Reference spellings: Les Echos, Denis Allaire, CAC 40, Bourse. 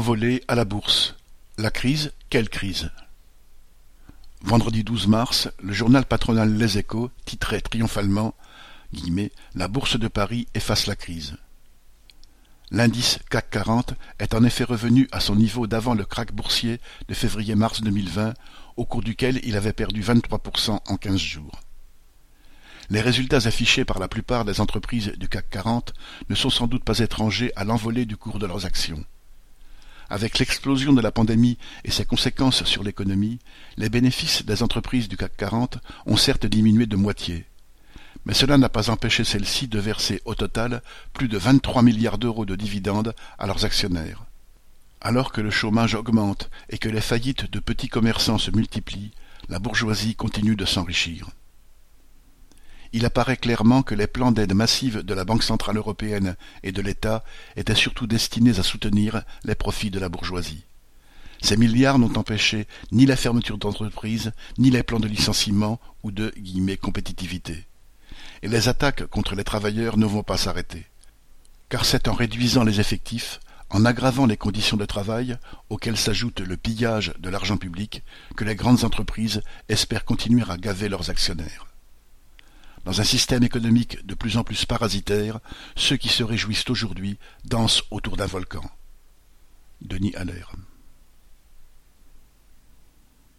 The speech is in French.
Envolée à la bourse. La crise, quelle crise ? Vendredi 12 mars, le journal patronal Les Echos titrait triomphalement « La bourse de Paris efface la crise ». L'indice CAC 40 est en effet revenu à son niveau d'avant le krach boursier de février-mars 2020, au cours duquel il avait perdu 23% en 15 jours. Les résultats affichés par la plupart des entreprises du CAC 40 ne sont sans doute pas étrangers à l'envolée du cours de leurs actions. Avec l'explosion de la pandémie et ses conséquences sur l'économie, les bénéfices des entreprises du CAC 40 ont certes diminué de moitié. Mais cela n'a pas empêché celles-ci de verser au total plus de 23 milliards d'euros de dividendes à leurs actionnaires. Alors que le chômage augmente et que les faillites de petits commerçants se multiplient, la bourgeoisie continue de s'enrichir. Il apparaît clairement que les plans d'aide massive de la Banque centrale européenne et de l'État étaient surtout destinés à soutenir les profits de la bourgeoisie. Ces milliards n'ont empêché ni la fermeture d'entreprises, ni les plans de licenciement ou de « compétitivité ». Et les attaques contre les travailleurs ne vont pas s'arrêter. Car c'est en réduisant les effectifs, en aggravant les conditions de travail, auxquelles s'ajoute le pillage de l'argent public, que les grandes entreprises espèrent continuer à gaver leurs actionnaires. Dans un système économique de plus en plus parasitaire, ceux qui se réjouissent aujourd'hui dansent autour d'un volcan. Denis Allaire.